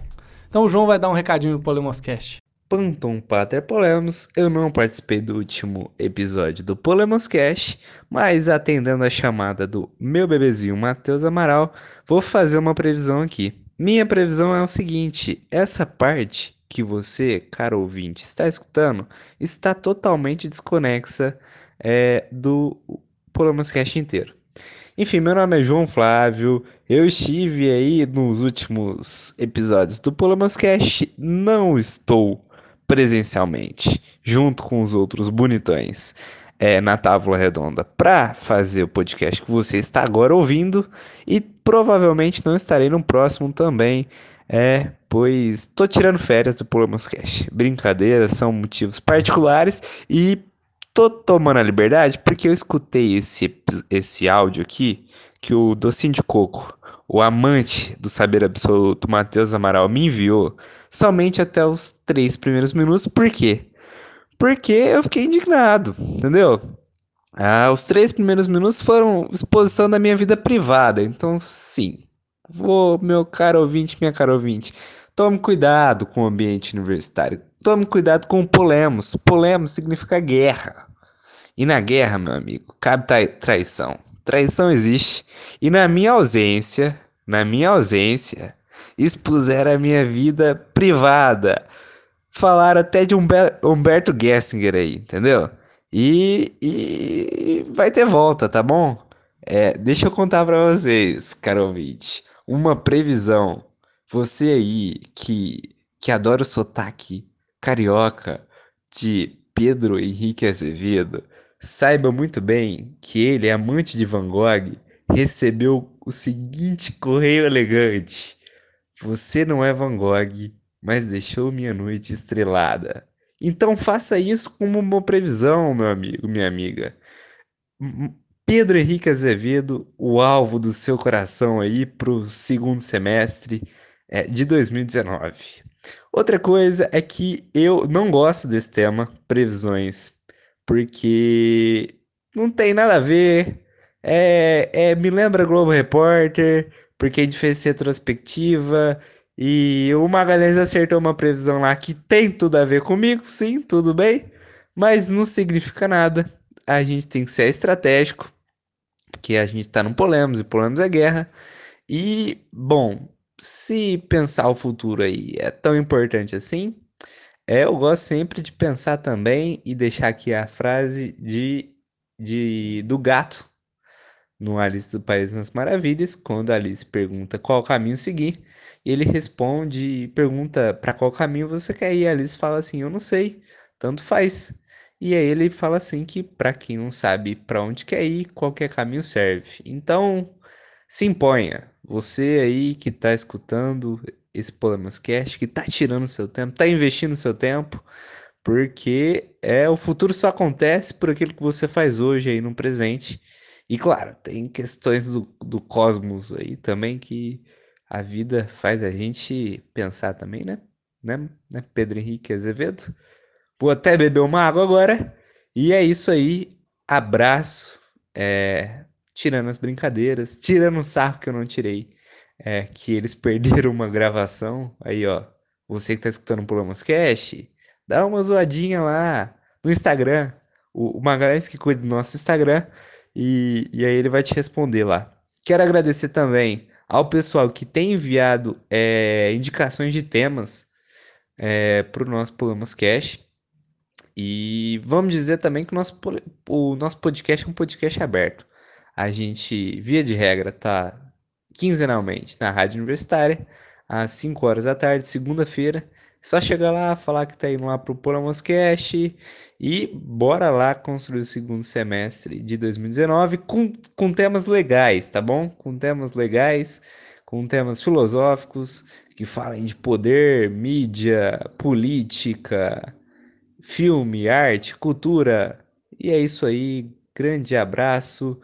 Então o João vai dar um recadinho no Polemoscast. Pantum Pater Polemos, eu não participei do último episódio do Polemoscast, mas atendendo a chamada do meu bebezinho Matheus Amaral, vou fazer uma previsão aqui. Minha previsão é o seguinte, essa parte que você, caro ouvinte, está escutando, está totalmente desconexa do Polemoscast inteiro. Enfim, meu nome é João Flávio, eu estive aí nos últimos episódios do Polemoscast, não estou presencialmente, junto com os outros bonitões, na Távola Redonda, para fazer o podcast que você está agora ouvindo, e provavelmente não estarei no próximo também, pois estou tirando férias do Polemoscast. Brincadeiras, são motivos particulares, e estou tomando a liberdade porque eu escutei esse áudio aqui, que o Docinho de Coco, o amante do saber absoluto, Matheus Amaral, me enviou somente até os 3 primeiros minutos. Por quê? Porque eu fiquei indignado, entendeu? Ah, os 3 primeiros minutos foram exposição da minha vida privada. Então, sim, meu caro ouvinte, minha cara ouvinte, tome cuidado com o ambiente universitário. Tome cuidado com o polemos. Polemos significa guerra. E na guerra, meu amigo, cabe traição. Traição existe, e na minha ausência, expuseram a minha vida privada. Falaram até de Humberto Gessinger aí, entendeu? E vai ter volta, tá bom? Deixa eu contar pra vocês, caro ouvinte, uma previsão. Você aí que adora o sotaque carioca de Pedro Henrique Azevedo, saiba muito bem que ele, amante de Van Gogh, recebeu o seguinte correio elegante. Você não é Van Gogh, mas deixou minha noite estrelada. Então faça isso como uma previsão, meu amigo, minha amiga. Pedro Henrique Azevedo, o alvo do seu coração aí para o segundo semestre de 2019. Outra coisa é que eu não gosto desse tema, previsões, porque não tem nada a ver, me lembra Globo Repórter, porque a gente fez retrospectiva, e o Magalhães acertou uma previsão lá que tem tudo a ver comigo, sim, tudo bem, mas não significa nada, a gente tem que ser estratégico, porque a gente tá no polemos, e polemos é guerra, e, bom, se pensar o futuro aí é tão importante assim, eu gosto sempre de pensar também e deixar aqui a frase do gato no Alice do País das Maravilhas, quando a Alice pergunta qual caminho seguir, ele responde e pergunta para qual caminho você quer ir. A Alice fala assim, eu não sei, tanto faz. E aí ele fala assim que para quem não sabe para onde quer ir, qualquer caminho serve. Então, se imponha. Você aí que está escutando esse Polemoscast, que tá tirando seu tempo, tá investindo seu tempo, porque o futuro só acontece por aquilo que você faz hoje aí no presente. E claro, tem questões do cosmos aí também que a vida faz a gente pensar também, né? Pedro Henrique Azevedo. Vou até beber uma água agora. E é isso aí. Abraço. Tirando as brincadeiras, tirando o sarro que eu não tirei. Que eles perderam uma gravação, aí ó, você que tá escutando o Polemoscast, dá uma zoadinha lá no Instagram, o Magalhães que cuida do nosso Instagram, e aí ele vai te responder lá. Quero agradecer também ao pessoal que tem enviado indicações de temas pro nosso Polemoscast, e vamos dizer também que o nosso podcast é um podcast aberto, a gente via de regra tá quinzenalmente na Rádio Universitária, às 5 horas da tarde, segunda-feira. Só chegar lá, falar que tá indo lá pro Polemoscast e bora lá construir o segundo semestre de 2019 com temas legais, tá bom? Com temas legais, com temas filosóficos que falem de poder, mídia, política, filme, arte, cultura. E é isso aí, grande abraço.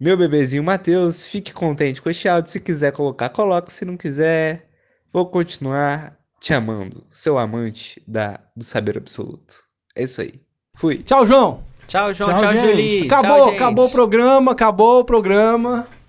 Meu bebezinho Matheus, fique contente com este áudio. Se quiser colocar, coloque. Se não quiser, vou continuar te amando. Seu amante do saber absoluto. É isso aí. Fui. Tchau, João. Tchau, João. Tchau, Julie. Acabou o programa.